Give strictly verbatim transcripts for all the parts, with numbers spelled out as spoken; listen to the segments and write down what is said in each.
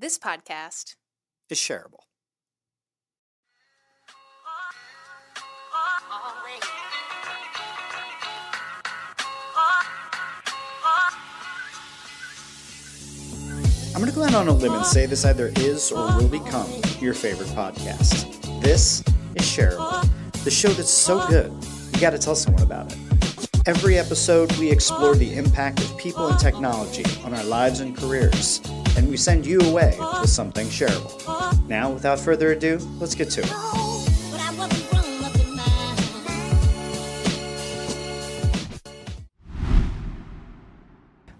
This podcast is shareable. I'm going to go out on a limb and say this either is or will become your favorite podcast. This is Shareable, the show that's so good, you got to tell someone about it. Every episode, we explore the impact of people and technology on our lives and careers, and we send you away with something shareable. Now, without further ado, let's get to it.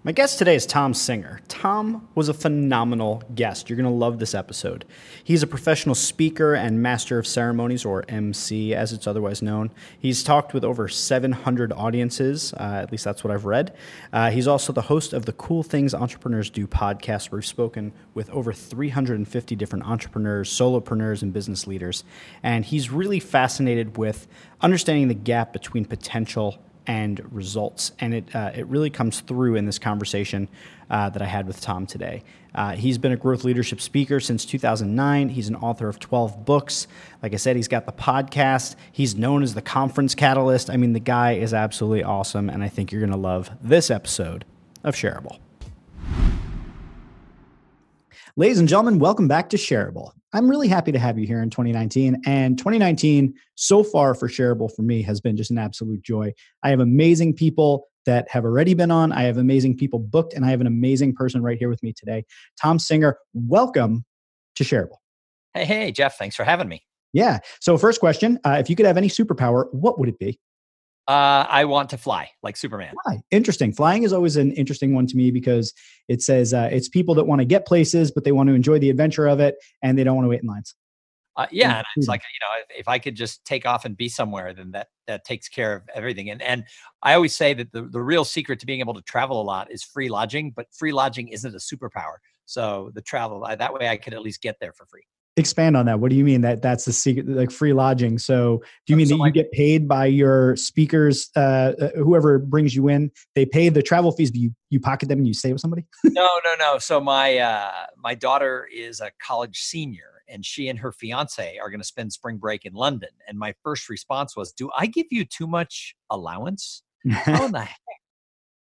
My guest today is Thom Singer. Thom was a phenomenal guest. You're going to love this episode. He's a professional speaker and master of ceremonies, or M C as it's otherwise known. He's talked with over seven hundred audiences, uh, at least that's what I've read. Uh, he's also the host of the Cool Things Entrepreneurs Do podcast, where we've spoken with over three hundred fifty different entrepreneurs, solopreneurs, and business leaders. And he's really fascinated with understanding the gap between potential and results, and it uh, it really comes through in this conversation uh, that I had with Thom today. Uh, he's been a growth leadership speaker since two thousand nine. He's an author of twelve books. Like I said, he's got the podcast. He's known as the conference catalyst. I mean, the guy is absolutely awesome, and I think you're going to love this episode of Shareable. Ladies and gentlemen, welcome back to Shareable. I'm really happy to have you here in twenty nineteen, and twenty nineteen so far for Shareable for me has been just an absolute joy. I have amazing people that have already been on. I have amazing people booked, and I have an amazing person right here with me today. Thom Singer, welcome to Shareable. Hey, hey, Jeff. Thanks for having me. Yeah. So first question, uh, if you could have any superpower, what would it be? Uh, I want to fly like Superman. Fly. Interesting. Flying is always an interesting one to me because it says uh, it's people that want to get places, but they want to enjoy the adventure of it and they don't want to wait in lines. Uh, yeah. And it's like, you know, if, if I could just take off and be somewhere, then that, that takes care of everything. And, and I always say that the, the real secret to being able to travel a lot is free lodging, but free lodging isn't a superpower. So the travel, I, that way I could at least get there for free. Expand on that. What do you mean that that's the secret, like free lodging? So do you mean so that you get paid by your speakers, uh, whoever brings you in, they pay the travel fees, but you, you pocket them and you stay with somebody? No, no, no. So my, uh, my daughter is a college senior and she and her fiance are going to spend spring break in London. And my first response was, do I give you too much allowance? How in the heck?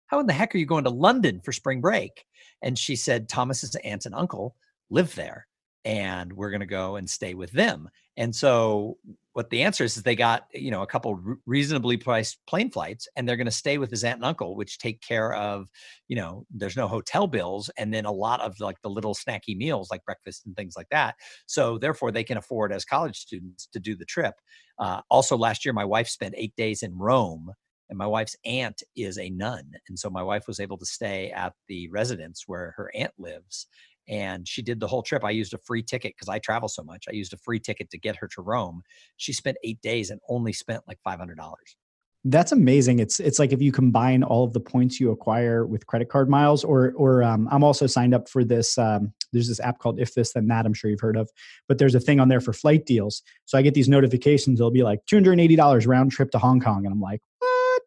How in the heck are you going to London for spring break? And she said, Thomas's aunt and uncle live there, and we're going to go and stay with them. And so what the answer is, is they got, you know, a couple re- reasonably priced plane flights, and they're going to stay with his aunt and uncle, which take care of, you know, there's no hotel bills. And then a lot of like the little snacky meals, like breakfast and things like that. So therefore they can afford as college students to do the trip. Uh, also last year, my wife spent eight days in Rome, and my wife's aunt is a nun. And so my wife was able to stay at the residence where her aunt lives. And she did the whole trip. I used a free ticket because I travel so much. I used a free ticket to get her to Rome. She spent eight days and only spent like five hundred dollars. That's amazing. It's it's like if you combine all of the points you acquire with credit card miles, or or um, I'm also signed up for this. Um, there's this app called If This Then That, I'm sure you've heard of, but there's a thing on there for flight deals. So I get these notifications. They'll be like two hundred eighty dollars round trip to Hong Kong. And I'm like, what?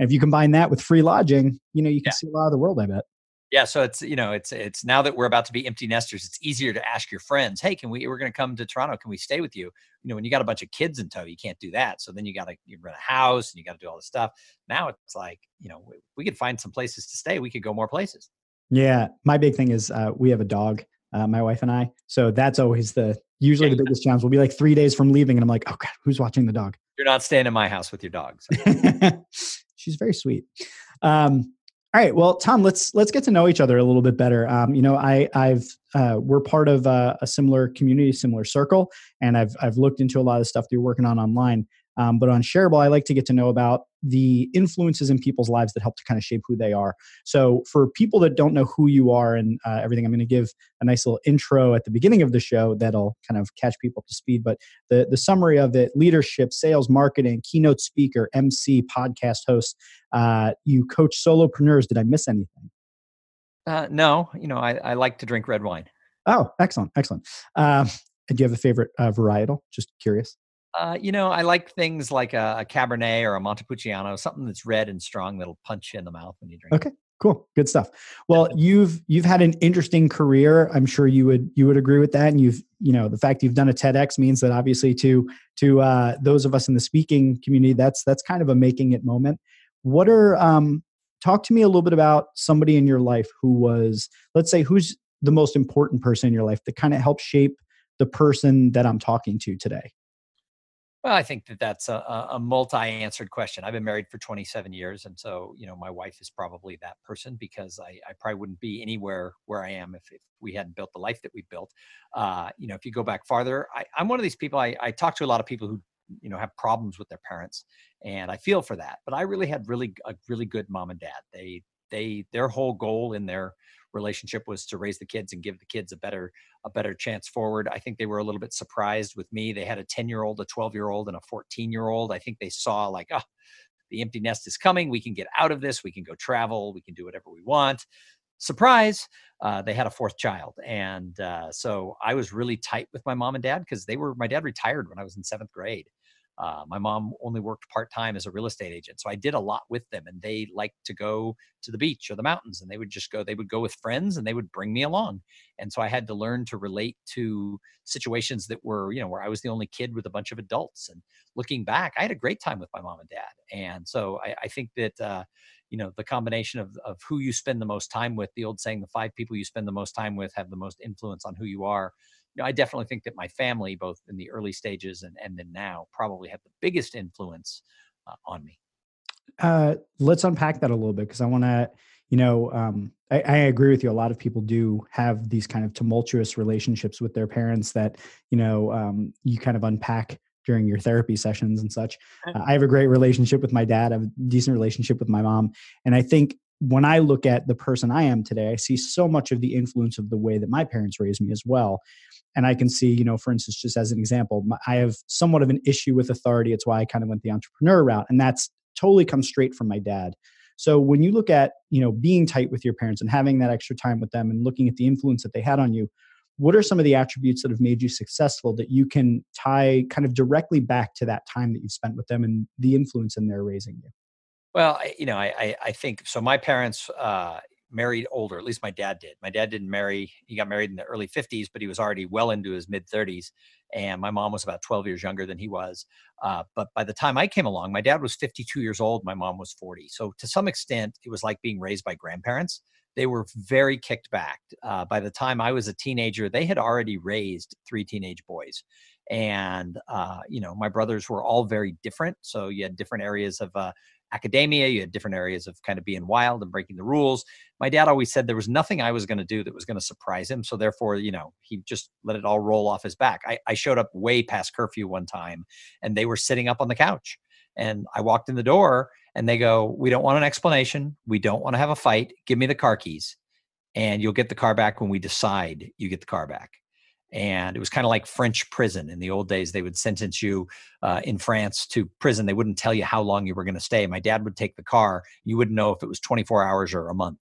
And if you combine that with free lodging, you know, you can yeah. see a lot of the world, I bet. Yeah. So it's, you know, it's, it's now that we're about to be empty nesters, it's easier to ask your friends, hey, can we, we're going to come to Toronto. Can we stay with you? You know, when you got a bunch of kids in tow, you can't do that. So then you got to you rent a house and you got to do all this stuff. Now it's like, you know, we, we could find some places to stay. We could go more places. Yeah. My big thing is uh, we have a dog, uh, my wife and I. So that's always the, usually yeah, the biggest challenge. We'll be like three days from leaving. And I'm like, oh God, who's watching the dog? You're not staying in my house with your dog. So. She's very sweet. Um, All right. Well, Thom, let's let's get to know each other a little bit better. Um, you know, I I've uh, we're part of a, a similar community, similar circle, and I've I've looked into a lot of stuff that you're working on online. Um, but on Shareable, I like to get to know about the influences in people's lives that help to kind of shape who they are. So, for people that don't know who you are and uh, everything, I'm going to give a nice little intro at the beginning of the show that'll kind of catch people up to speed. But the the summary of it: leadership, sales, marketing, keynote speaker, M C, podcast host. Uh, you coach solopreneurs. Did I miss anything? Uh, no. You know, I, I like to drink red wine. Oh, excellent, excellent. Um, do you have a favorite uh, varietal? Just curious. Uh, you know, I like things like a, a Cabernet or a Montepulciano, something that's red and strong that'll punch you in the mouth when you drink. Okay, Cool. Good stuff. Well, you've, you've had an interesting career. I'm sure you would, you would agree with that. And you've, you know, the fact you've done a TEDx means that obviously to, to uh, those of us in the speaking community, that's, that's kind of a making it moment. What are, um, talk to me a little bit about somebody in your life who was, let's say, who's the most important person in your life that kind of helped shape the person that I'm talking to today? Well, I think that that's a, a multi-answered question. I've been married for twenty-seven years. And so, you know, my wife is probably that person, because I, I probably wouldn't be anywhere where I am if, if we hadn't built the life that we built. Uh, you know, if you go back farther, I, I'm one of these people, I, I talk to a lot of people who, you know, have problems with their parents, and I feel for that. But I really had really a really good mom and dad. They, they, their whole goal in their relationship was to raise the kids and give the kids a better, a better chance forward. I think they were a little bit surprised with me. They had a ten year old, a twelve year old, and a fourteen year old. I think they saw like, oh, the empty nest is coming. We can get out of this. We can go travel. We can do whatever we want. Surprise. Uh, they had a fourth child. And uh, so I was really tight with my mom and dad, because they were, my dad retired when I was in seventh grade. Uh, my mom only worked part-time as a real estate agent. So I did a lot with them, and they liked to go to the beach or the mountains, and they would just go, they would go with friends, and they would bring me along. And so I had to learn to relate to situations that were, you know, where I was the only kid with a bunch of adults. And looking back, I had a great time with my mom and dad. And so I, I think that, uh, you know, the combination of, of who you spend the most time with, the old saying, the five people you spend the most time with have the most influence on who you are. You know, I definitely think that my family, both in the early stages and, and then now, probably have the biggest influence uh, on me. Uh, let's unpack that a little bit, because I want to, you know, um, I, I agree with you. A lot of people do have these kind of tumultuous relationships with their parents that, you know, um, you kind of unpack during your therapy sessions and such. Uh, I have a great relationship with my dad. I have a decent relationship with my mom. And I think when I look at the person I am today, I see so much of the influence of the way that my parents raised me as well. And I can see, you know, for instance, just as an example, my, I have somewhat of an issue with authority. It's why I kind of went the entrepreneur route. And that's totally come straight from my dad. So when you look at, you know, being tight with your parents and having that extra time with them and looking at the influence that they had on you, what are some of the attributes that have made you successful that you can tie kind of directly back to that time that you spent with them and the influence in their raising you? Well, I, you know, I, I, I think, so my parents, uh, married older, at least my dad did. My dad didn't marry, he got married in the early fifties, but he was already well into his mid thirties. And my mom was about twelve years younger than he was. Uh, but by the time I came along, my dad was fifty-two years old. My mom was forty. So to some extent, it was like being raised by grandparents. They were very kicked back. Uh, by the time I was a teenager, they had already raised three teenage boys. And, uh, you know, my brothers were all very different. So you had different areas of, uh, academia, you had different areas of kind of being wild and breaking the rules. My dad always said there was nothing I was going to do that was going to surprise him. So therefore, you know, he just let it all roll off his back. I, I showed up way past curfew one time, and they were sitting up on the couch, and I walked in the door, and they go, "We don't want an explanation. We don't want to have a fight. Give me the car keys, and you'll get the car back when we decide you get the car back." And it was kind of like French prison. In the old days, they would sentence you uh, in France to prison. They wouldn't tell you how long you were going to stay. My dad would take the car. You wouldn't know if it was twenty-four hours or a month.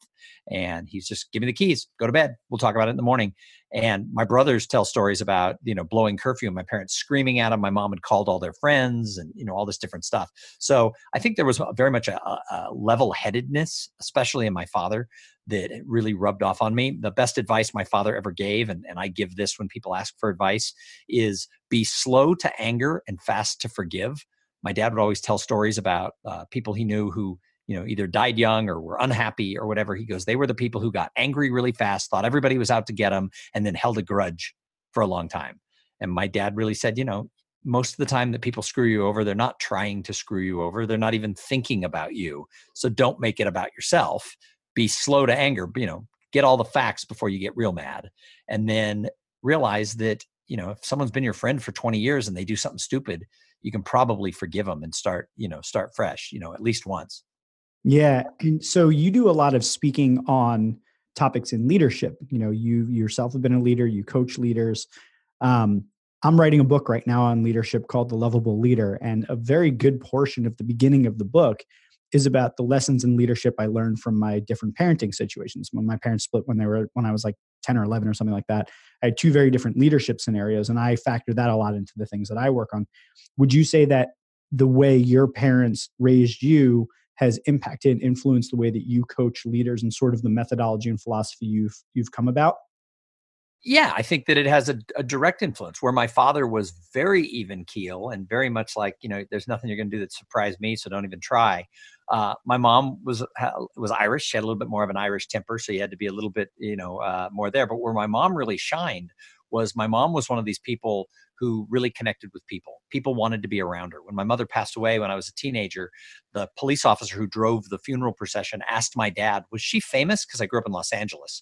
And he's just, give me the keys, go to bed. We'll talk about it in the morning. And my brothers tell stories about, you know, blowing curfew and my parents screaming at them. My mom had called all their friends and, you know, all this different stuff. So I think there was very much a, a level-headedness, especially in my father, that really rubbed off on me. The best advice my father ever gave, and, and I give this when people ask for advice, is be slow to anger and fast to forgive. My dad would always tell stories about uh, people he knew who, you know, either died young or were unhappy or whatever. He goes, they were the people who got angry really fast, thought everybody was out to get them, and then held a grudge for a long time. And my dad really said, you know, most of the time that people screw you over, they're not trying to screw you over. They're not even thinking about you. So don't make it about yourself. Be slow to anger, you know, get all the facts before you get real mad. And then realize that, you know, if someone's been your friend for twenty years and they do something stupid, you can probably forgive them and start, you know, start fresh, you know, at least once. Yeah. And so you do a lot of speaking on topics in leadership. You know, you yourself have been a leader, you coach leaders. Um, I'm writing a book right now on leadership called The Lovable Leader. And a very good portion of the beginning of the book is about the lessons in leadership I learned from my different parenting situations. When my parents split when they were, when I was like ten or eleven or something like that, I had two very different leadership scenarios. And I factor that a lot into the things that I work on. Would you say that the way your parents raised you has impacted and influenced the way that you coach leaders and sort of the methodology and philosophy you've you've come about? Yeah, I think that it has a, a direct influence. Where my father was very even keel and very much like, you know, there's nothing you're going to do that surprised me, so don't even try. Uh, my mom was was Irish. She had a little bit more of an Irish temper, so you had to be a little bit, you know, uh, more there. But where my mom really shined was my mom was one of these people who really connected with people. People wanted to be around her. When my mother passed away when I was a teenager, the police officer who drove the funeral procession asked my dad, was she famous? Because I grew up in Los Angeles.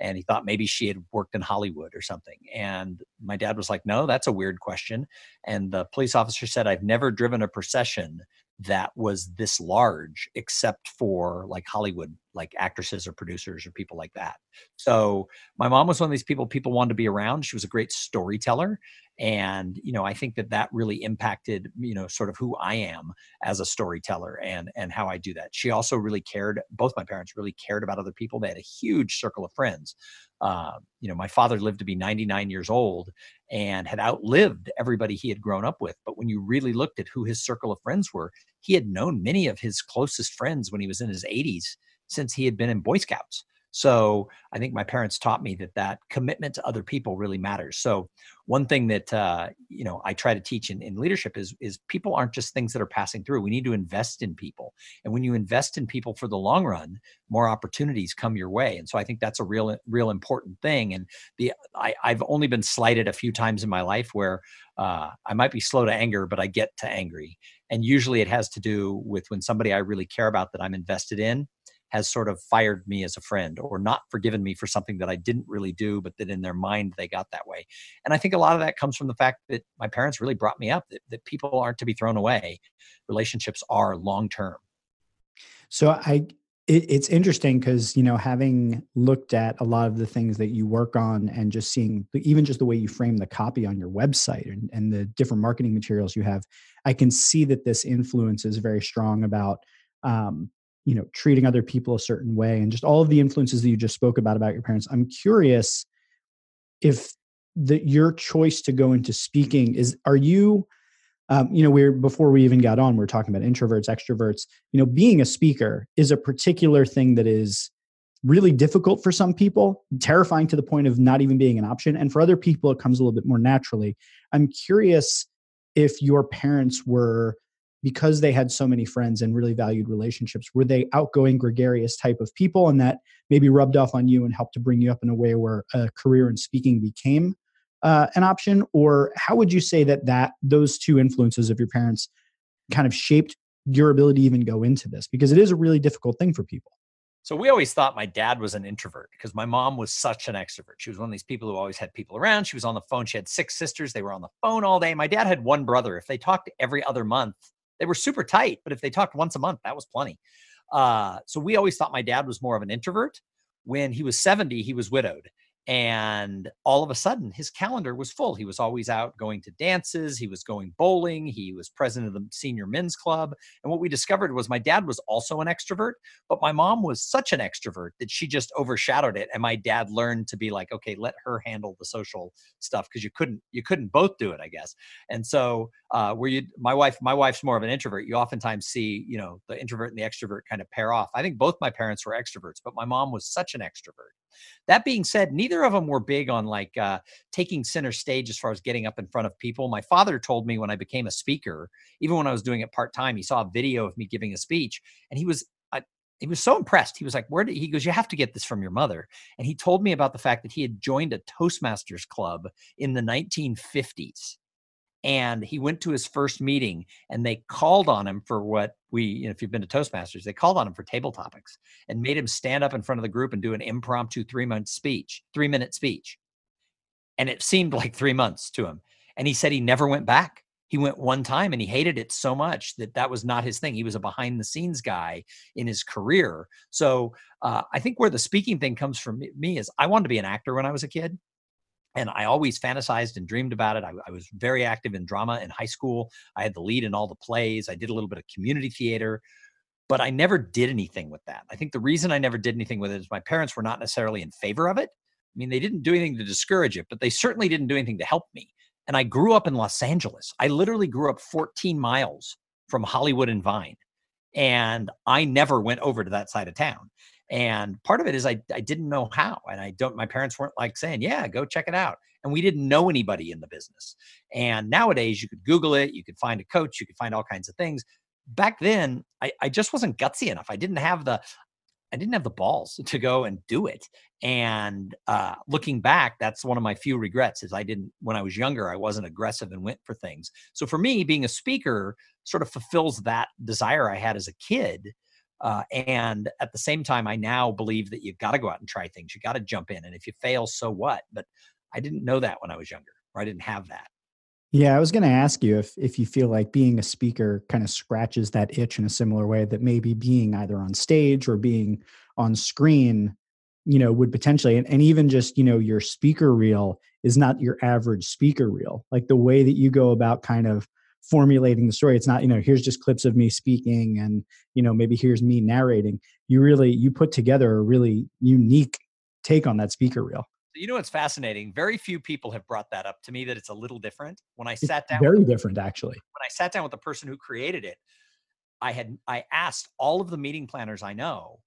And he thought maybe she had worked in Hollywood or something. And my dad was like, no, that's a weird question. And the police officer said, I've never driven a procession that was this large, except for like Hollywood, like actresses or producers or people like that. So my mom was one of these people people wanted to be around. She was a great storyteller. And, you know, I think that that really impacted, you know, sort of who I am as a storyteller and, and how I do that. She also really cared. Both my parents really cared about other people. They had a huge circle of friends. Uh, you know, my father lived to be ninety-nine years old and had outlived everybody he had grown up with. But when you really looked at who his circle of friends were, he had known many of his closest friends when he was in his eighties, since he had been in Boy Scouts. So I think my parents taught me that that commitment to other people really matters. So one thing that uh, you know I try to teach in, in leadership is, is people aren't just things that are passing through. We need to invest in people. And when you invest in people for the long run, more opportunities come your way. And so I think that's a real, real important thing. And the I, I've only been slighted a few times in my life where uh, I might be slow to anger, but I get to angry. And usually it has to do with when somebody I really care about that I'm invested in has sort of fired me as a friend or not forgiven me for something that I didn't really do, but that in their mind, they got that way. And I think a lot of that comes from the fact that my parents really brought me up, that, that people aren't to be thrown away. Relationships are long-term. So I, it, it's interesting because, you know, having looked at a lot of the things that you work on and just seeing even just the way you frame the copy on your website and, and the different marketing materials you have, I can see that this influence is very strong about, um, you know, treating other people a certain way and just all of the influences that you just spoke about, about your parents. I'm curious if the, your choice to go into speaking is, are you, um, you know, we're, before we even got on, we were talking about introverts, extroverts, you know, being a speaker is a particular thing that is really difficult for some people, terrifying to the point of not even being an option. And for other people, it comes a little bit more naturally. I'm curious if your parents were, because they had so many friends and really valued relationships, were they outgoing, gregarious type of people, and that maybe rubbed off on you and helped to bring you up in a way where a career in speaking became uh, an option? Or how would you say that, that those two influences of your parents kind of shaped your ability to even go into this? Because it is a really difficult thing for people. So we always thought my dad was an introvert because my mom was such an extrovert. She was one of these people who always had people around. She was on the phone. She had six sisters. They were on the phone all day. My dad had one brother. If they talked every other month, they were super tight, but if they talked once a month, that was plenty. Uh, so we always thought my dad was more of an introvert. When he was seventy, he was widowed. And all of a sudden, his calendar was full. He was always out going to dances. He was going bowling. He was president of the senior men's club. And what we discovered was my dad was also an extrovert, but my mom was such an extrovert that she just overshadowed it. And my dad learned to be like, okay, let her handle the social stuff because you couldn't you couldn't both do it, I guess. And so, uh, where you my wife my wife's more of an introvert. You oftentimes see, you know, the introvert and the extrovert kind of pair off. I think both my parents were extroverts, but my mom was such an extrovert. That being said, neither of them were big on like uh, taking center stage as far as getting up in front of people. My father told me when I became a speaker, even when I was doing it part-time, he saw a video of me giving a speech and he was, I, he was so impressed. He was like, where did he goes, you have to get this from your mother. And he told me about the fact that he had joined a Toastmasters club in the nineteen fifties. And he went to his first meeting and they called on him for what we, you know, if you've been to Toastmasters, they called on him for table topics and made him stand up in front of the group and do an impromptu three month speech, three minute speech. And it seemed like three months to him. And he said he never went back. He went one time and he hated it so much that that was not his thing. He was a behind the scenes guy in his career. So uh, I think where the speaking thing comes from me is I wanted to be an actor when I was a kid. And I always fantasized and dreamed about it. I, I was very active in drama in high school. I had the lead in all the plays. I did a little bit of community theater, but I never did anything with that. I think the reason I never did anything with it is my parents were not necessarily in favor of it. I mean, they didn't do anything to discourage it, but they certainly didn't do anything to help me. And I grew up in Los Angeles. I literally grew up fourteen miles from Hollywood and Vine. And I never went over to that side of town. And part of it is I, I didn't know how, and I don't, my parents weren't like saying, yeah, go check it out. And we didn't know anybody in the business. And nowadays you could Google it, you could find a coach, you could find all kinds of things. Back then, I, I just wasn't gutsy enough. I didn't have the, I didn't have the balls to go and do it. And uh, looking back, that's one of my few regrets is I didn't, when I was younger, I wasn't aggressive and went for things. So for me, being a speaker sort of fulfills that desire I had as a kid. Uh, and at the same time, I now believe that you've got to go out and try things. You got to jump in. And if you fail, so what? But I didn't know that when I was younger, or I didn't have that. Yeah, I was going to ask you if if you feel like being a speaker kind of scratches that itch in a similar way that maybe being either on stage or being on screen, you know, would potentially, and, and even just, you know, your speaker reel is not your average speaker reel. Like the way that you go about kind of formulating the story, it's not, you know, here's just clips of me speaking and, you know, maybe here's me narrating. You really, you put together a really unique take on that speaker reel. You know, what's fascinating. Very few people have brought that up to me, that it's a little different. When I sat down, very different, actually. When I sat down with the person who created it, I had, I asked all of the meeting planners I know,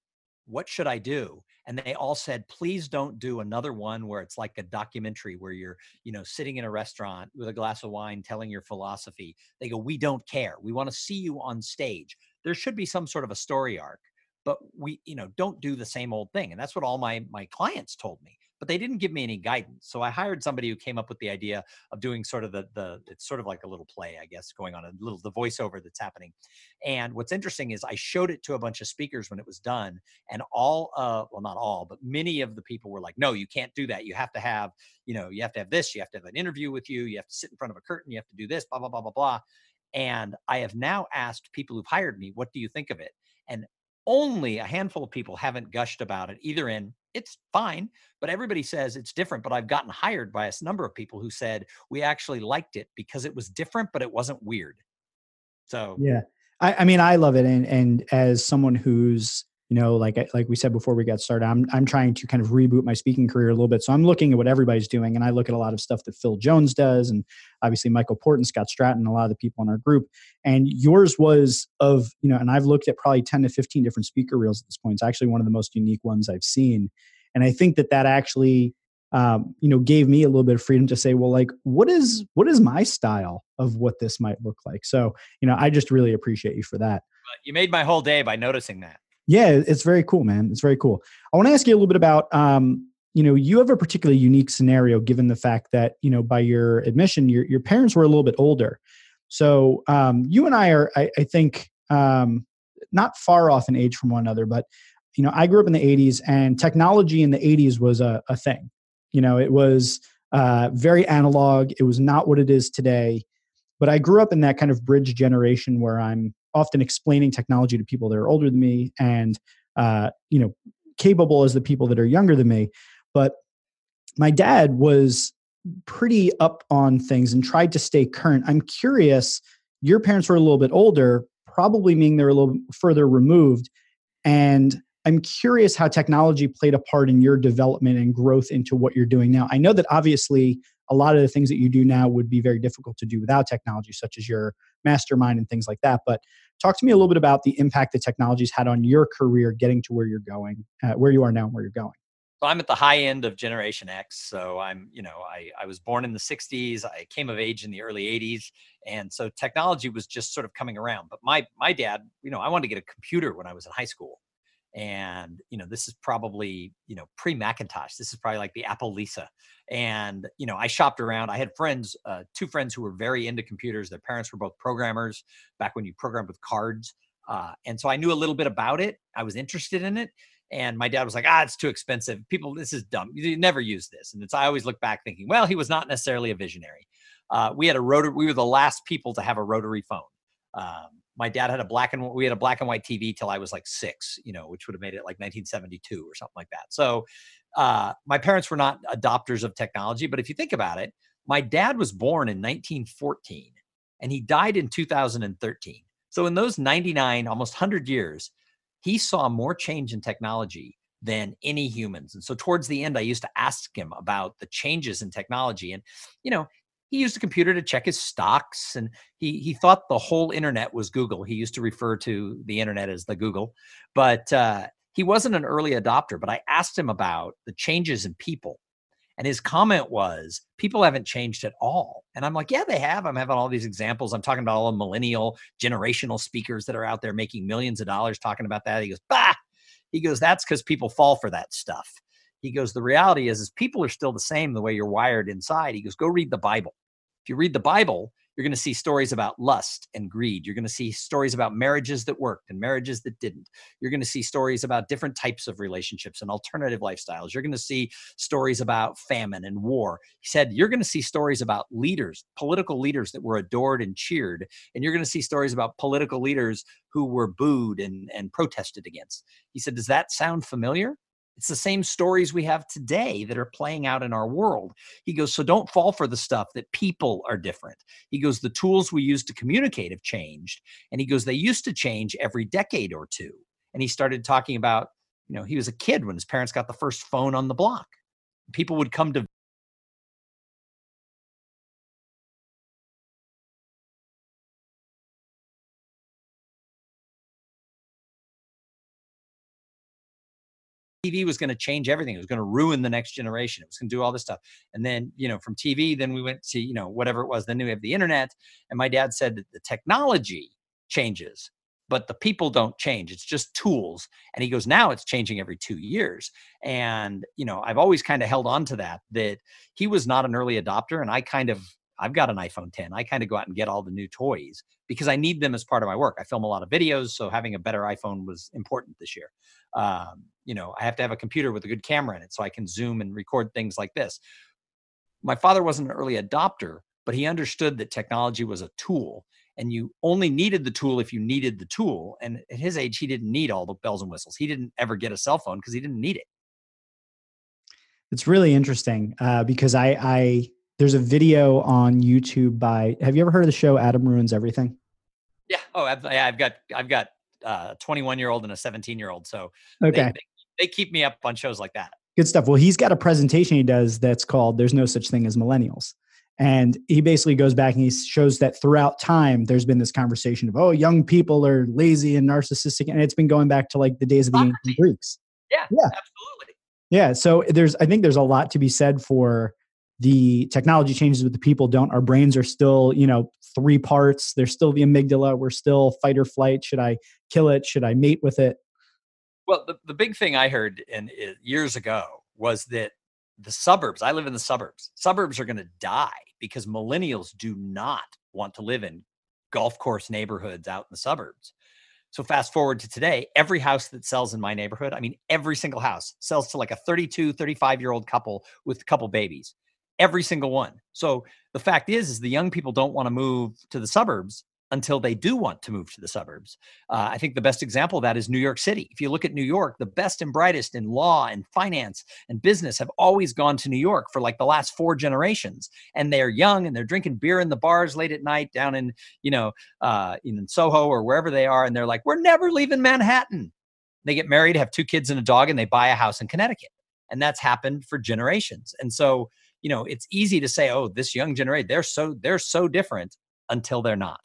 what should I do? And they all said, please don't do another one where it's like a documentary where you're, you know, sitting in a restaurant with a glass of wine, telling your philosophy. They go, we don't care. We want to see you on stage. There should be some sort of a story arc, but we, you know, don't do the same old thing. And that's what all my, my clients told me. But they didn't give me any guidance. So I hired somebody who came up with the idea of doing sort of the, the it's sort of like a little play, I guess, going on, a little, the voiceover that's happening. And what's interesting is I showed it to a bunch of speakers when it was done, and all, uh, well, not all, but many of the people were like, no, you can't do that. You have to have, you know, you have to have this, you have to have an interview with you, you have to sit in front of a curtain, you have to do this, blah, blah, blah, blah, blah. And I have now asked people who've hired me, what do you think of it? And only a handful of people haven't gushed about it, either in it's fine, but everybody says it's different. But I've gotten hired by a number of people who said we actually liked it because it was different, but it wasn't weird. So yeah, I, I mean, I love it. And and as someone who's, you know, like like we said before we got started, I'm I'm trying to kind of reboot my speaking career a little bit. So I'm looking at what everybody's doing, and I look at a lot of stuff that Phil Jones does, and obviously Michael Porton, Scott Stratton, a lot of the people in our group. And yours was of, you know, and I've looked at probably ten to fifteen different speaker reels at this point. It's actually one of the most unique ones I've seen, and I think that that actually, um, you know, gave me a little bit of freedom to say, well, like, what is what is my style of what this might look like? So, you know, I just really appreciate you for that. You made my whole day by noticing that. Yeah, it's very cool, man. It's very cool. I want to ask you a little bit about, um, you know, you have a particularly unique scenario given the fact that, you know, by your admission, your your parents were a little bit older. So um, you and I are, I, I think, um, not far off in age from one another. But, you know, I grew up in the eighties, and technology in the eighties was a, a thing. You know, it was uh, very analog. It was not what it is today. But I grew up in that kind of bridge generation where I'm often explaining technology to people that are older than me and, uh, you know, capable as the people that are younger than me. But my dad was pretty up on things and tried to stay current. I'm curious, your parents were a little bit older, probably meaning they're a little further removed. And I'm curious how technology played a part in your development and growth into what you're doing now. I know that obviously a lot of the things that you do now would be very difficult to do without technology, such as your mastermind and things like that. But talk to me a little bit about the impact that technology's had on your career, getting to where you're going, uh, where you are now and where you're going. So I'm at the high end of Generation X. So I'm, you know, I, I was born in the sixties. I came of age in the early eighties. And so technology was just sort of coming around. But my my dad, you know, I wanted to get a computer when I was in high school. And, you know, this is probably, you know, pre-Macintosh. This is probably like the Apple Lisa. And, you know, I shopped around. I had friends, uh, two friends who were very into computers. Their parents were both programmers back when you programmed with cards. Uh, and so I knew a little bit about it. I was interested in it. And my dad was like, ah, it's too expensive. People, this is dumb. You never use this. And it's, I always look back thinking, well, he was not necessarily a visionary. Uh, we had a rotary. We were the last people to have a rotary phone. Um, My dad had a black and we had a black and white T V till I was like six, you know, which would have made it like nineteen seventy-two or something like that. So uh, my parents were not adopters of technology. But if you think about it, my dad was born in nineteen fourteen and he died in two thousand thirteen. So in those ninety-nine, almost one hundred years, he saw more change in technology than any humans. And so towards the end, I used to ask him about the changes in technology. And, you know, he used a computer to check his stocks, and he he thought the whole internet was Google. He used to refer to the internet as the Google, but uh, he wasn't an early adopter. But I asked him about the changes in people, and his comment was, people haven't changed at all. And I'm like, yeah, they have. I'm having all these examples. I'm talking about all the millennial generational speakers that are out there making millions of dollars talking about that. He goes, bah. He goes, that's because people fall for that stuff. He goes, the reality is, is people are still the same the way you're wired inside. He goes, go read the Bible. If you read the Bible, you're going to see stories about lust and greed. You're going to see stories about marriages that worked and marriages that didn't. You're going to see stories about different types of relationships and alternative lifestyles. You're going to see stories about famine and war. He said, you're going to see stories about leaders, political leaders that were adored and cheered. And you're going to see stories about political leaders who were booed and, and protested against. He said, does that sound familiar? It's the same stories we have today that are playing out in our world. He goes, so don't fall for the stuff that people are different. He goes, the tools we use to communicate have changed. And he goes, they used to change every decade or two. And he started talking about, you know, he was a kid when his parents got the first phone on the block. People would come to T V was going to change everything. It was going to ruin the next generation. It was going to do all this stuff. And then, you know, from T V, then we went to, you know, whatever it was. Then we have the internet. And my dad said that the technology changes, but the people don't change. It's just tools. And he goes, now it's changing every two years. And, you know, I've always kind of held on to that, that he was not an early adopter. And I kind of, I've got an iPhone ten. I kind of go out and get all the new toys because I need them as part of my work. I film a lot of videos. So having a better iPhone was important this year. Um, you know, I have to have a computer with a good camera in it so I can zoom and record things like this. My father wasn't an early adopter, but he understood that technology was a tool, and you only needed the tool if you needed the tool. And at his age, he didn't need all the bells and whistles. He didn't ever get a cell phone because he didn't need it. It's really interesting uh, because I, I, there's a video on YouTube by, have you ever heard of the show Adam Ruins Everything? Yeah. Oh, I've, I've got, I've got uh, a twenty-one year old and a seventeen year old. So okay. they, they They keep me up on shows like that. Good stuff. Well, he's got a presentation he does that's called There's No Such Thing as Millennials. And he basically goes back and he shows that throughout time, there's been this conversation of, oh, young people are lazy and narcissistic. And it's been going back to like the days of the ancient Greeks. Yeah, yeah, absolutely. Yeah. So there's, I think there's a lot to be said for the technology changes, but the people don't. Our brains are still, you know, three parts. There's still the amygdala. We're still fight or flight. Should I kill it? Should I mate with it? Well, the, the big thing I heard in, in years ago was that the suburbs, I live in the suburbs, suburbs are going to die because millennials do not want to live in golf course neighborhoods out in the suburbs. So fast forward to today, every house that sells in my neighborhood, I mean, every single house sells to like a thirty-two, thirty-five year old couple with a couple babies, every single one. So the fact is, is the young people don't want to move to the suburbs until they do want to move to the suburbs. Uh, I think the best example of that is New York City. If you look at New York, the best and brightest in law and finance and business have always gone to New York for like the last four generations. And they're young and they're drinking beer in the bars late at night down in, you know, uh, in Soho or wherever they are. And they're like, we're never leaving Manhattan. They get married, have two kids and a dog, and they buy a house in Connecticut. And that's happened for generations. And so, you know, it's easy to say, oh, this young generation, they're so, they're so different until they're not.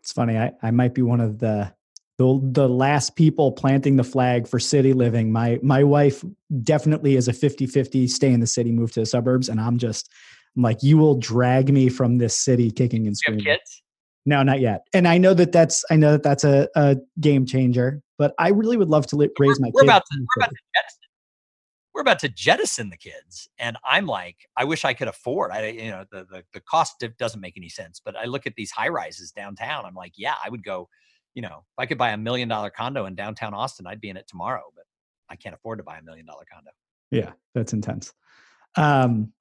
It's funny. I, I might be one of the, the the last people planting the flag for city living. My my wife definitely is a fifty-fifty, stay in the city, move to the suburbs. And I'm just I'm like, you will drag me from this city kicking and screaming. You have kids? No, not yet. And I know that that's, I know that that's a, a game changer, but I really would love to li- raise my we're kids. About to, we're, about to jettison, we're about to jettison the kids. And I'm like, I wish I could afford, I, you know, the, the, the cost doesn't make any sense, but I look at these high rises downtown. I'm like, yeah, I would go, you know, if I could buy a million dollar condo in downtown Austin, I'd be in it tomorrow, but I can't afford to buy a million dollar condo. Yeah. That's intense. Um,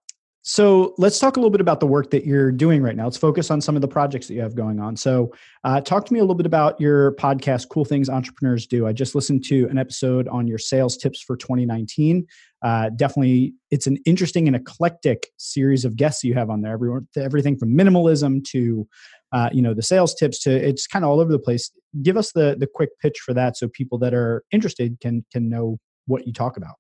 so let's talk a little bit about the work that you're doing right now. Let's focus on some of the projects that you have going on. So uh, talk to me a little bit about your podcast, Cool Things Entrepreneurs Do. I just listened to an episode on your sales tips for twenty nineteen. Uh, definitely, it's an interesting and eclectic series of guests you have on there. Everyone, everything from minimalism to uh, you know, the sales tips to it's kind of all over the place. Give us the the quick pitch for that so people that are interested can can know what you talk about.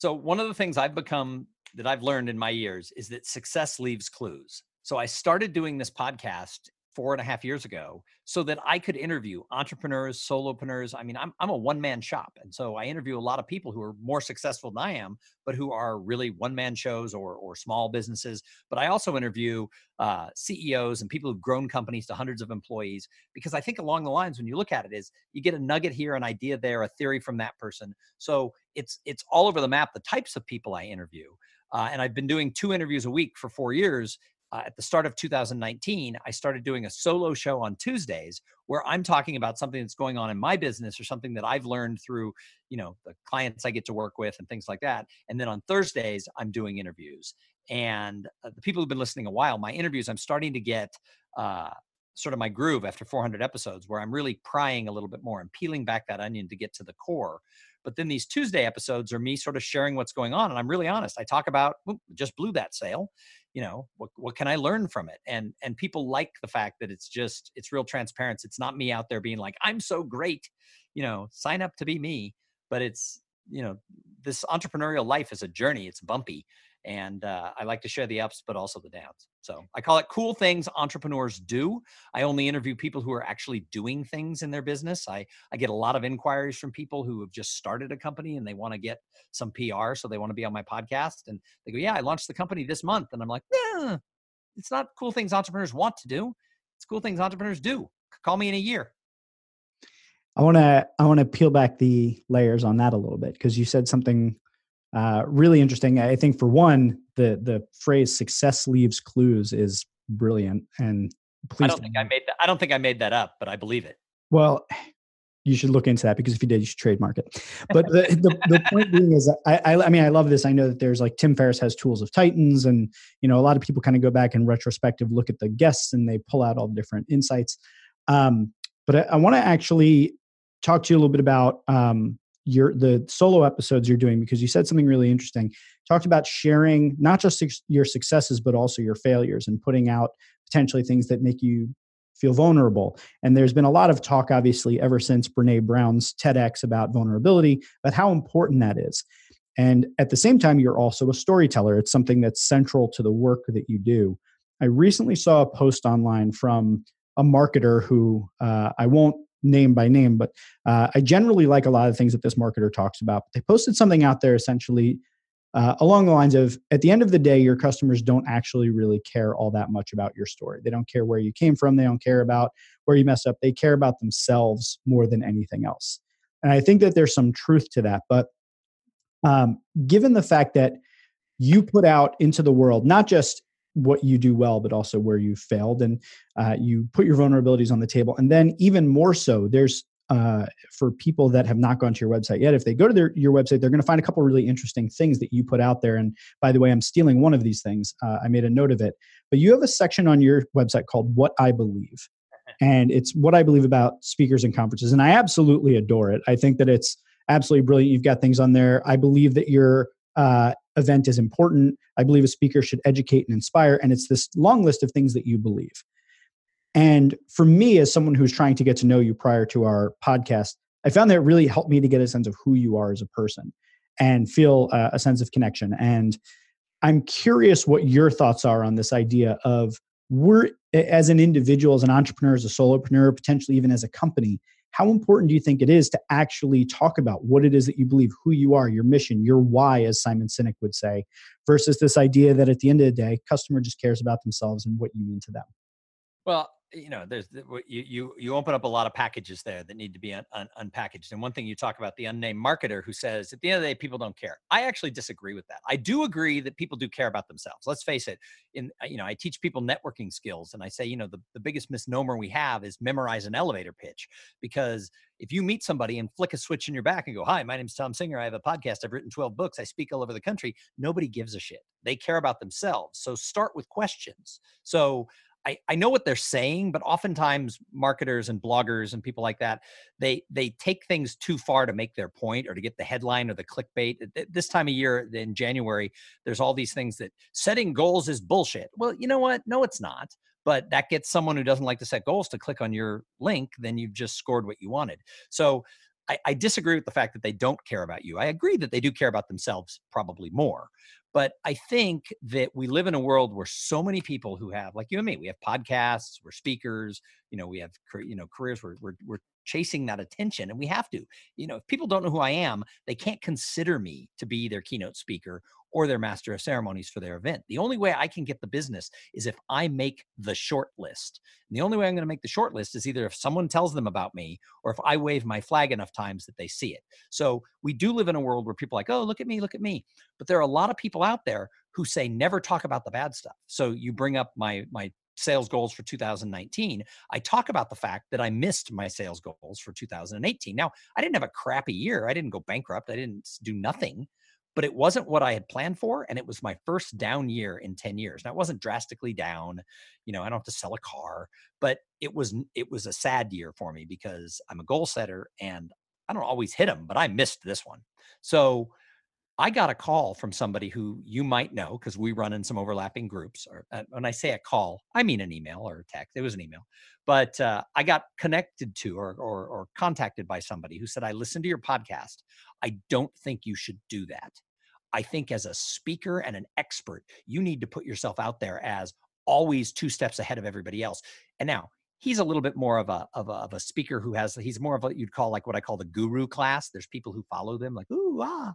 So one of the things I've become... that I've learned in my years is that success leaves clues. So I started doing this podcast four and a half years ago so that I could interview entrepreneurs, solopreneurs. I mean, I'm, I'm a one-man shop. And so I interview a lot of people who are more successful than I am, but who are really one-man shows or, or small businesses. But I also interview uh, C E Os and people who've grown companies to hundreds of employees, because I think along the lines, when you look at it, is you get a nugget here, an idea there, a theory from that person. So it's, it's all over the map, the types of people I interview. Uh, and I've been doing two interviews a week for four years. Uh, at the start of two thousand nineteen, I started doing a solo show on Tuesdays where I'm talking about something that's going on in my business or something that I've learned through, you know, the clients I get to work with and things like that. And then on Thursdays, I'm doing interviews. And uh, the people who've been listening a while, my interviews, I'm starting to get uh, sort of my groove after four hundred episodes, where I'm really prying a little bit more and peeling back that onion to get to the core. But then these Tuesday episodes are me sort of sharing what's going on. And I'm really honest. I talk about, just blew that sale. You know, what, what can I learn from it? And, and people like the fact that it's just, it's real transparency. It's not me out there being like, I'm so great, you know, sign up to be me. But it's, you know, this entrepreneurial life is a journey. It's bumpy. And uh, I like to share the ups, but also the downs. So I call it Cool Things Entrepreneurs Do. I only interview people who are actually doing things in their business. I, I get a lot of inquiries from people who have just started a company and they want to get some P R. So they want to be on my podcast. And they go, yeah, I launched the company this month. And I'm like, nah, it's not Cool Things Entrepreneurs Want to Do. It's Cool Things Entrepreneurs Do. Call me in a year. I want to I want to peel back the layers on that a little bit, because you said something Uh, really interesting. I think for one, the the phrase "success leaves clues" is brilliant. And please, I don't think I made that. I don't think I made that up, but I believe it. Well, you should look into that, because if you did, you should trademark it. But the, the the point being is, I, I I mean, I love this. I know that there's, like, Tim Ferriss has Tools of Titans, and you know, a lot of people kind of go back and retrospective look at the guests and they pull out all the different insights. Um, but I, I want to actually talk to you a little bit about. Um, Your, the solo episodes you're doing, because you said something really interesting. Talked about sharing not just su- your successes, but also your failures, and putting out potentially things that make you feel vulnerable. And there's been a lot of talk, obviously, ever since Brene Brown's TEDx about vulnerability, but how important that is. And at the same time, you're also a storyteller. It's something that's central to the work that you do. I recently saw a post online from a marketer who uh, I won't name by name, but uh, I generally like a lot of things that this marketer talks about. But they posted something out there essentially uh, along the lines of, at the end of the day, your customers don't actually really care all that much about your story. They don't care where you came from. They don't care about where you messed up. They care about themselves more than anything else. And I think that there's some truth to that. But um, given the fact that you put out into the world, not just what you do well, but also where you failed, and uh, you put your vulnerabilities on the table. And then even more so, there's uh, for people that have not gone to your website yet, if they go to their, your website, they're going to find a couple of really interesting things that you put out there. And by the way, I'm stealing one of these things. Uh, I made a note of it, but you have a section on your website called What I Believe. And it's what I believe about speakers and conferences. And I absolutely adore it. I think that it's absolutely brilliant. You've got things on there. I believe that you're Uh, event is important. I believe a speaker should educate and inspire. And it's this long list of things that you believe. And for me, as someone who's trying to get to know you prior to our podcast, I found that it really helped me to get a sense of who you are as a person and feel uh, a sense of connection. And I'm curious what your thoughts are on this idea of, we're, as an individual, as an entrepreneur, as a solopreneur, potentially even as a company, how important do you think it is to actually talk about what it is that you believe, who you are, your mission, your why, as Simon Sinek would say, versus this idea that at the end of the day, customer just cares about themselves and what you mean to them? Well, you know, there's you you, you open up a lot of packages there that need to be un, un, unpackaged. And one thing you talk about, the unnamed marketer who says, at the end of the day, people don't care. I actually disagree with that. I do agree that people do care about themselves. Let's face it. In you know, I teach people networking skills, and I say, you know, the, the biggest misnomer we have is memorize an elevator pitch. Because if you meet somebody and flick a switch in your back and go, hi, my name's Thom Singer. I have a podcast. I've written twelve books. I speak all over the country. Nobody gives a shit. They care about themselves. So start with questions. So I, I know what they're saying, but oftentimes marketers and bloggers and people like that, they they take things too far to make their point or to get the headline or the clickbait. This time of year, in January, there's all these things that setting goals is bullshit. Well, you know what? No, it's not. But that gets someone who doesn't like to set goals to click on your link, then you've just scored what you wanted. So I, I disagree with the fact that they don't care about you. I agree that they do care about themselves probably more. But I think that we live in a world where so many people who have, like you and me, we have podcasts, we're speakers, you know, we have, you know, careers, we're, we're, we're chasing that attention, and we have to, you know, if people don't know who I am, they can't consider me to be their keynote speaker or their master of ceremonies for their event. The only way I can get the business is if I make the short list. And the only way I'm going to make the short list is either if someone tells them about me or if I wave my flag enough times that they see it. So we do live in a world where people are like, oh, look at me, look at me. But there are a lot of people out there who say, never talk about the bad stuff. So you bring up my, my, sales goals for two thousand nineteen, I talk about the fact that I missed my sales goals for two thousand eighteen. Now, I didn't have a crappy year. I didn't go bankrupt. I didn't do nothing, but it wasn't what I had planned for. And it was my first down year in ten years. Now, it wasn't drastically down. You know, I don't have to sell a car, but it was, it was a sad year for me because I'm a goal setter and I don't always hit them, but I missed this one. So I got a call from somebody who you might know because we run in some overlapping groups. Or uh, when I say a call, I mean an email or a text. It was an email. But uh, I got connected to or, or, or contacted by somebody who said, I listened to your podcast. I don't think you should do that. I think as a speaker and an expert, you need to put yourself out there as always two steps ahead of everybody else. And now, he's a little bit more of a, of a, of a speaker who has, he's more of what you'd call like what I call the guru class. There's people who follow them like, ooh, ah.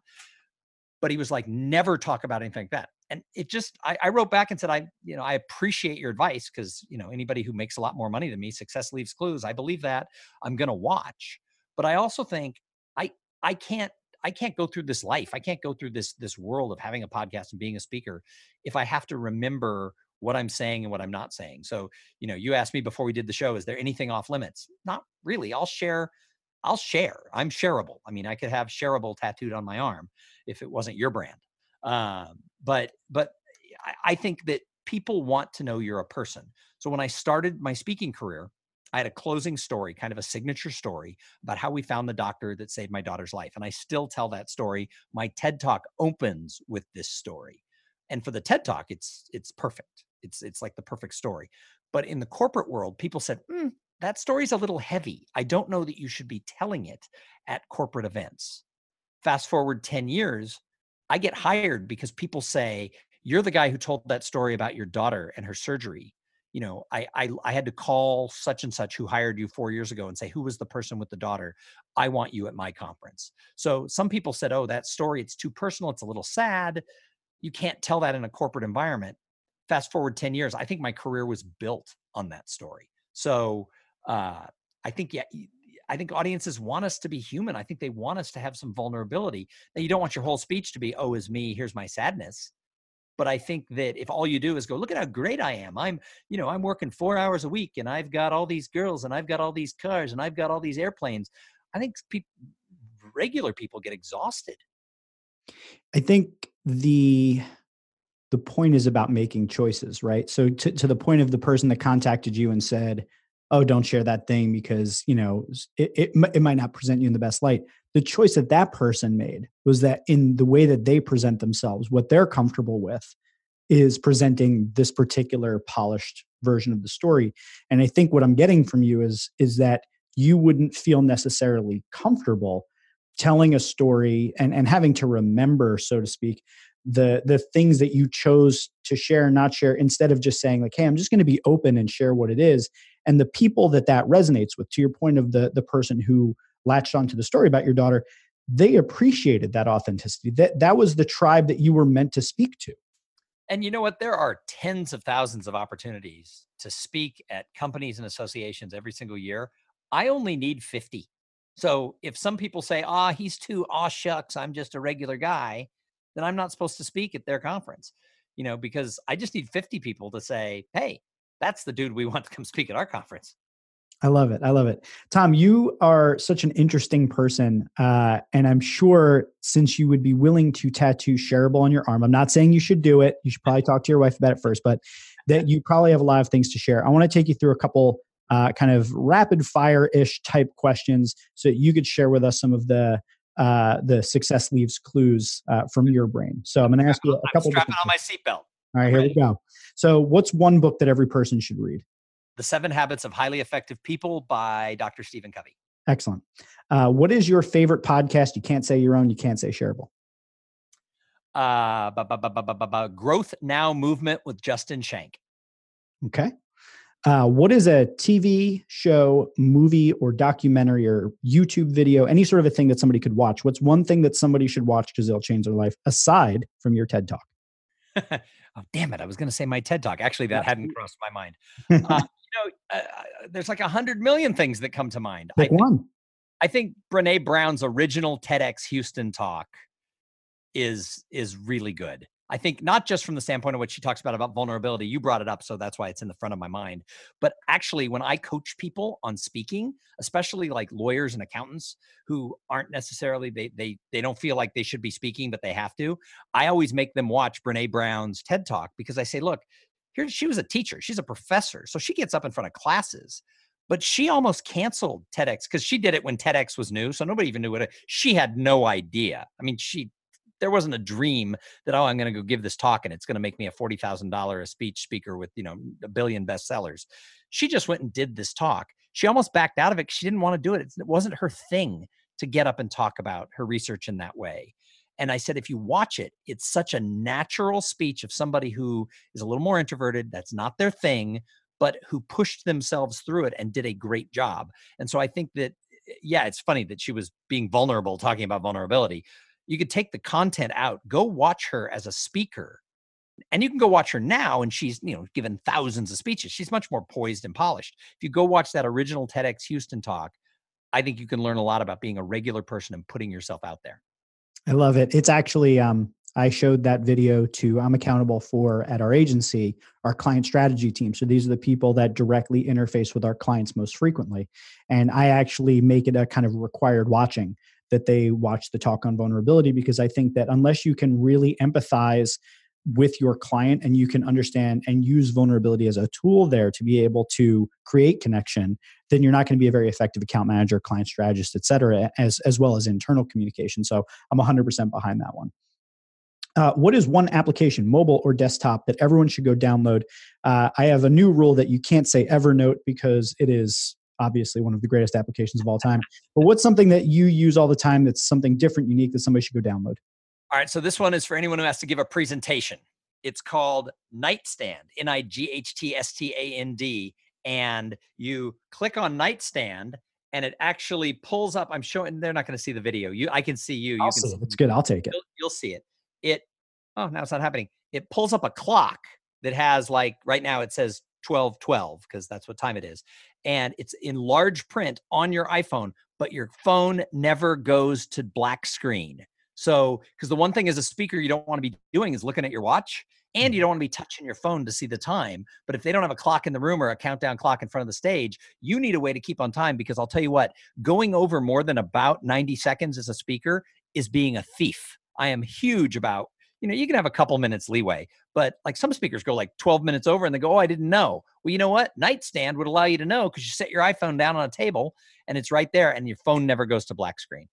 But he was like, never talk about anything like that. And it just, I, I wrote back and said, I, you know, I appreciate your advice because, you know, anybody who makes a lot more money than me, success leaves clues. I believe that. I'm going to watch. But I also think I, I can't, I can't go through this life. I can't go through this, this world of having a podcast and being a speaker if I have to remember what I'm saying and what I'm not saying. So, you know, you asked me before we did the show, is there anything off limits? Not really. I'll share I'll share. I'm shareable. I mean, I could have shareable tattooed on my arm if it wasn't your brand. Um, but but I, I think that people want to know you're a person. So when I started my speaking career, I had a closing story, kind of a signature story about how we found the doctor that saved my daughter's life. And I still tell that story. My TED Talk opens with this story. And for the TED Talk, it's it's perfect. It's, it's like the perfect story. But in the corporate world, people said, hmm, that story's a little heavy. I don't know that you should be telling it at corporate events. Fast forward ten years, I get hired because people say, you're the guy who told that story about your daughter and her surgery. You know, I, I, I had to call such and such who hired you four years ago and say, who was the person with the daughter? I want you at my conference. So some people said, oh, that story, it's too personal. It's a little sad. You can't tell that in a corporate environment. Fast forward ten years, I think my career was built on that story. So Uh, I think, yeah, I think audiences want us to be human. I think they want us to have some vulnerability. Now, you don't want your whole speech to be, oh, is me, here's my sadness. But I think that if all you do is go, look at how great I am. I'm, you know, I'm working four hours a week and I've got all these girls and I've got all these cars and I've got all these airplanes. I think pe- regular people get exhausted. I think the... the point is about making choices, right? So to, to the point of the person that contacted you and said, oh, don't share that thing because, you know, it, it, it might not present you in the best light. The choice that that person made was that in the way that they present themselves, what they're comfortable with is presenting this particular polished version of the story. And I think what I'm getting from you is, is that you wouldn't feel necessarily comfortable telling a story and, and having to remember, so to speak, the the things that you chose to share and not share, instead of just saying like, hey, I'm just going to be open and share what it is. And the people that that resonates with, to your point of the, the person who latched onto the story about your daughter, they appreciated that authenticity. That, that was the tribe that you were meant to speak to. And you know what? There are tens of thousands of opportunities to speak at companies and associations every single year. I only need fifty. So if some people say, ah, he's too, aw shucks, I'm just a regular guy, then I'm not supposed to speak at their conference, you know, because I just need fifty people to say, hey, that's the dude we want to come speak at our conference. I love it. I love it. Thom, you are such an interesting person. Uh, and I'm sure since you would be willing to tattoo shareable on your arm, I'm not saying you should do it. You should probably talk to your wife about it first, but that you probably have a lot of things to share. I want to take you through a couple uh, kind of rapid fire-ish type questions so that you could share with us some of the uh, the success leaves clues, uh, from your brain. So I'm going to ask you a couple of strapping on my seatbelt. All right, here we go. So what's one book that every person should read? The Seven Habits of Highly Effective People by Doctor Stephen Covey. Excellent. Uh, what is your favorite podcast? You can't say your own, you can't say shareable. uh, ba, ba, ba, ba, ba, ba, Growth Now Movement with Justin Shank. Okay. Uh, what is a T V show, movie, or documentary, or YouTube video, any sort of a thing that somebody could watch? What's one thing that somebody should watch because it'll change their life aside from your TED Talk? Oh, damn it. I was going to say my TED Talk. Actually, that hadn't crossed my mind. Uh, you know, uh, there's like a hundred million things that come to mind. Pick I think, one. I think Brene Brown's original TEDx Houston talk is, is really good. I think not just from the standpoint of what she talks about, about vulnerability, you brought it up. So that's why it's in the front of my mind. But actually, when I coach people on speaking, especially like lawyers and accountants who aren't necessarily, they they they don't feel like they should be speaking, but they have to, I always make them watch Brene Brown's TED Talk, because I say, look, here, she was a teacher, she's a professor. So she gets up in front of classes, but she almost canceled TEDx because she did it when TEDx was new. So nobody even knew what it, she had no idea. I mean, she, there wasn't a dream that, oh, I'm going to go give this talk and it's going to make me a forty thousand dollars a speech speaker with, you know, a billion bestsellers. She just went and did this talk. She almost backed out of it because she didn't want to do it. It wasn't her thing to get up and talk about her research in that way. And I said, if you watch it, it's such a natural speech of somebody who is a little more introverted. That's not their thing, but who pushed themselves through it and did a great job. And so I think that, yeah, it's funny that she was being vulnerable, talking about vulnerability. You could take the content out, go watch her as a speaker, and you can go watch her now. And she's, you know, given thousands of speeches. She's much more poised and polished. If you go watch that original TEDx Houston talk, I think you can learn a lot about being a regular person and putting yourself out there. I love it. It's actually, um, I showed that video to, I'm accountable for at our agency, our client strategy team. So these are the people that directly interface with our clients most frequently. And I actually make it a kind of required watching that they watch the talk on vulnerability, because I think that unless you can really empathize with your client and you can understand and use vulnerability as a tool there to be able to create connection, then you're not going to be a very effective account manager, client strategist, et cetera, as, as well as internal communication. So I'm one hundred percent behind that one. Uh, what is one application, mobile or desktop, that everyone should go download? Uh, I have a new rule that you can't say Evernote because it is obviously one of the greatest applications of all time. But what's something that you use all the time that's something different, unique, that somebody should go download? All right. So this one is for anyone who has to give a presentation. It's called Nightstand, N I G H T S T A N D. And you click on Nightstand and it actually pulls up. I'm showing, they're not going to see the video. You, I can see you. you I'll can see it. It's good. I'll take it. You'll, you'll see it. It, oh, now it's not happening. It pulls up a clock that has, like, right now it says twelve twelve because that's what time it is. And it's in large print on your iPhone, but your phone never goes to black screen. So, because the one thing as a speaker you don't want to be doing is looking at your watch, and you don't want to be touching your phone to see the time. But if they don't have a clock in the room or a countdown clock in front of the stage, you need a way to keep on time, because I'll tell you what, going over more than about ninety seconds as a speaker is being a thief. I am huge about, you know, you can have a couple minutes leeway, but like some speakers go like twelve minutes over and they go, oh, I didn't know. Well, you know what? Nightstand would allow you to know, because you set your iPhone down on a table and it's right there and your phone never goes to black screen.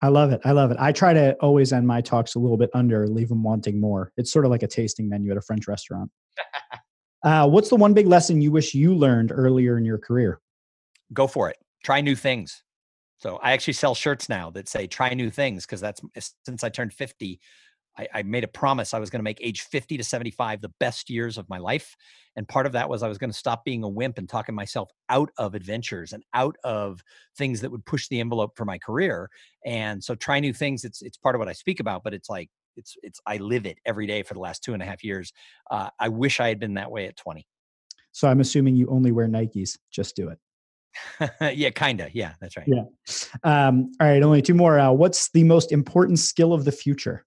I love it. I love it. I try to always end my talks a little bit under, leave them wanting more. It's sort of like a tasting menu at a French restaurant. uh, what's the one big lesson you wish you learned earlier in your career? Go for it. Try new things. So I actually sell shirts now that say try new things, because that's, since I turned fifty, I, I made a promise I was going to make age fifty to seventy-five the best years of my life. And part of that was I was going to stop being a wimp and talking myself out of adventures and out of things that would push the envelope for my career. And so try new things. It's, it's part of what I speak about, but it's like, it's, it's, I live it every day for the last two and a half years. Uh, I wish I had been that way at twenty. So I'm assuming you only wear Nikes. Just do it. Yeah, kind of. Yeah, that's right. Yeah. Um, all right. Only two more. Uh, what's the most important skill of the future?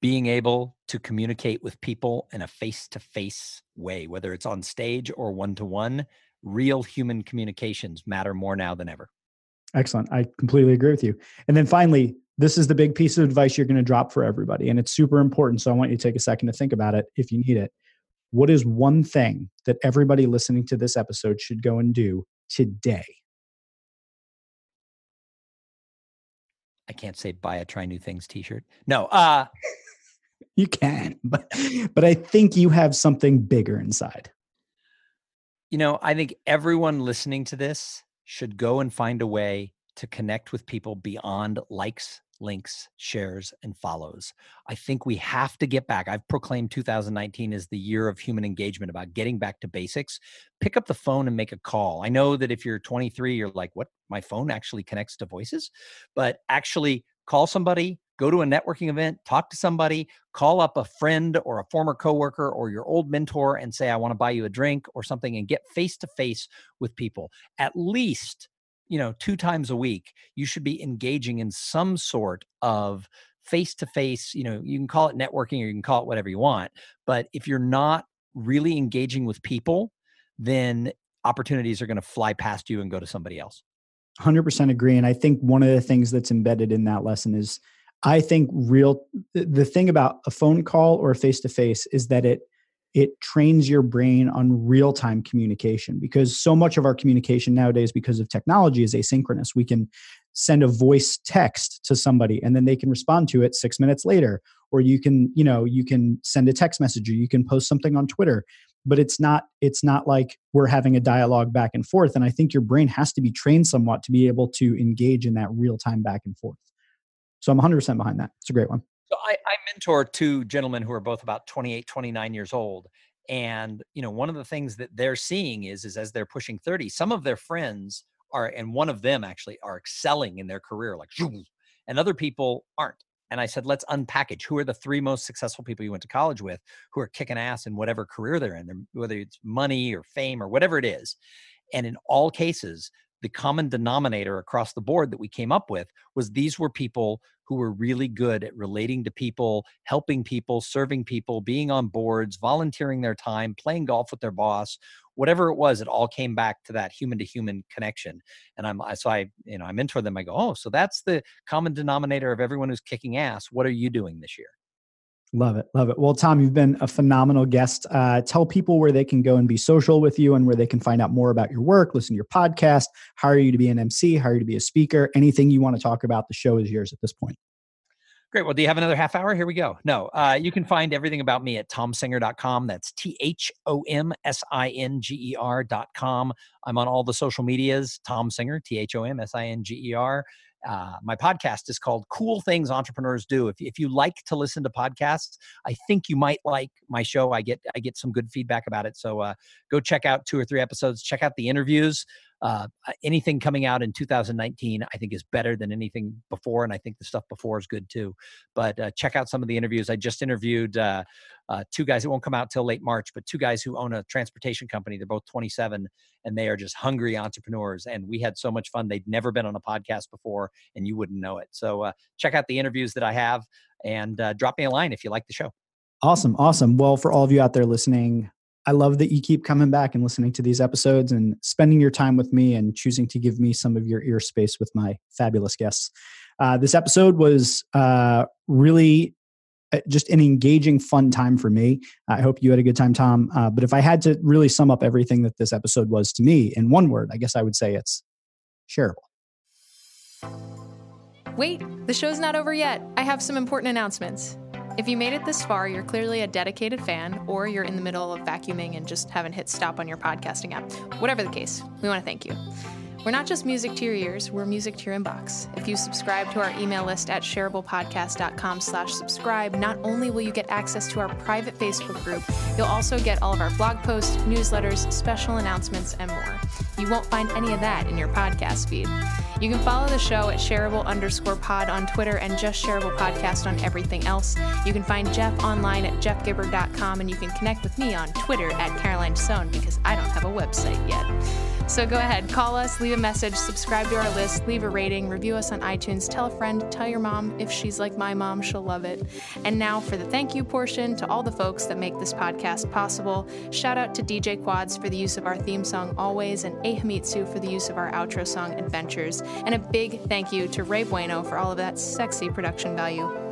Being able to communicate with people in a face-to-face way, whether it's on stage or one-to-one, real human communications matter more now than ever. Excellent. I completely agree with you. And then finally, this is the big piece of advice you're going to drop for everybody, and it's super important. So I want you to take a second to think about it if you need it. What is one thing that everybody listening to this episode should go and do today? I can't say buy a Try New Things t-shirt. No. Uh, you can, but, but I think you have something bigger inside. You know, I think everyone listening to this should go and find a way to connect with people beyond likes, links, shares, and follows. I think we have to get back. I've proclaimed two thousand nineteen as the year of human engagement, about getting back to basics. Pick up the phone and make a call. I know that if you're twenty-three, you're like, what? My phone actually connects to voices? But actually call somebody, go to a networking event, talk to somebody, call up a friend or a former coworker or your old mentor and say, I want to buy you a drink or something, and get face-to-face with people. At least, you know, two times a week, you should be engaging in some sort of face-to-face, you know, you can call it networking or you can call it whatever you want. But if you're not really engaging with people, then opportunities are going to fly past you and go to somebody else. one hundred percent agree. And I think one of the things that's embedded in that lesson is, I think real, the thing about a phone call or a face-to-face is that it it trains your brain on real-time communication, because so much of our communication nowadays, because of technology, is asynchronous. We can send a voice text to somebody and then they can respond to it six minutes later, or you can, you know, you can send a text message, or you can post something on Twitter, but it's not, it's not like we're having a dialogue back and forth. And I think your brain has to be trained somewhat to be able to engage in that real-time back and forth. So I'm one hundred percent behind that. It's a great one. So I, I mentor two gentlemen who are both about twenty-eight, twenty-nine years old. And, you know, one of the things that they're seeing is, is as they're pushing thirty, some of their friends are, and one of them actually are excelling in their career, like, and other people aren't. And I said, let's unpackage. Who are the three most successful people you went to college with who are kicking ass in whatever career they're in, whether it's money or fame or whatever it is. And in all cases, the common denominator across the board that we came up with was these were people who were really good at relating to people, helping people, serving people, being on boards, volunteering their time, playing golf with their boss, whatever it was. It all came back to that human-to-human connection. And I'm so I, you know, I mentor them. I go, oh, so that's the common denominator of everyone who's kicking ass. What are you doing this year? Love it. Love it. Well, Thom, you've been a phenomenal guest. Uh, tell people where they can go and be social with you and where they can find out more about your work, listen to your podcast, hire you to be an M C, hire you to be a speaker, anything you want to talk about. The show is yours at this point. Great. Well, do you have another half hour? Here we go. No, uh, you can find everything about me at thom singer dot com. That's T H O M S I N G E R dot com. I'm on all the social medias, Thom Singer, T H O M S I N G E R. Uh, my podcast is called Cool Things Entrepreneurs Do. If, if you like to listen to podcasts, I think you might like my show. I get I get some good feedback about it. So uh, go check out two or three episodes. Check out the interviews. Uh, anything coming out in two thousand nineteen, I think, is better than anything before. And I think the stuff before is good too. But uh, check out some of the interviews. I just interviewed uh, uh, two guys. It won't come out till late March, but two guys who own a transportation company. They're both twenty-seven and they are just hungry entrepreneurs. And we had so much fun. They'd never been on a podcast before and you wouldn't know it. So uh, check out the interviews that I have, and uh, drop me a line if you like the show. Awesome. Awesome. Well, for all of you out there listening, I love that you keep coming back and listening to these episodes and spending your time with me and choosing to give me some of your ear space with my fabulous guests. Uh, this episode was uh, really just an engaging, fun time for me. I hope you had a good time, Thom. Uh, but if I had to really sum up everything that this episode was to me in one word, I guess I would say it's shareable. Wait, the show's not over yet. I have some important announcements. If you made it this far, you're clearly a dedicated fan, or you're in the middle of vacuuming and just haven't hit stop on your podcasting app. Whatever the case, we want to thank you. We're not just music to your ears, we're music to your inbox. If you subscribe to our email list at shareablepodcast.com slash subscribe, not only will you get access to our private Facebook group, you'll also get all of our blog posts, newsletters, special announcements, and more. You won't find any of that in your podcast feed. You can follow the show at shareable underscore pod on Twitter and just shareable podcast on everything else. You can find Jeff online at jeff gibber dot com, and you can connect with me on Twitter at Caroline Sohn, because I don't have a website yet. So go ahead, call us, leave a message, subscribe to our list, leave a rating, review us on iTunes, tell a friend, tell your mom. If she's like my mom, she'll love it. And now for the thank you portion, to all the folks that make this podcast possible. Shout out to D J Quads for the use of our theme song Always, and A. Hamitsu for the use of our outro song Adventures. And a big thank you to Ray Bueno for all of that sexy production value.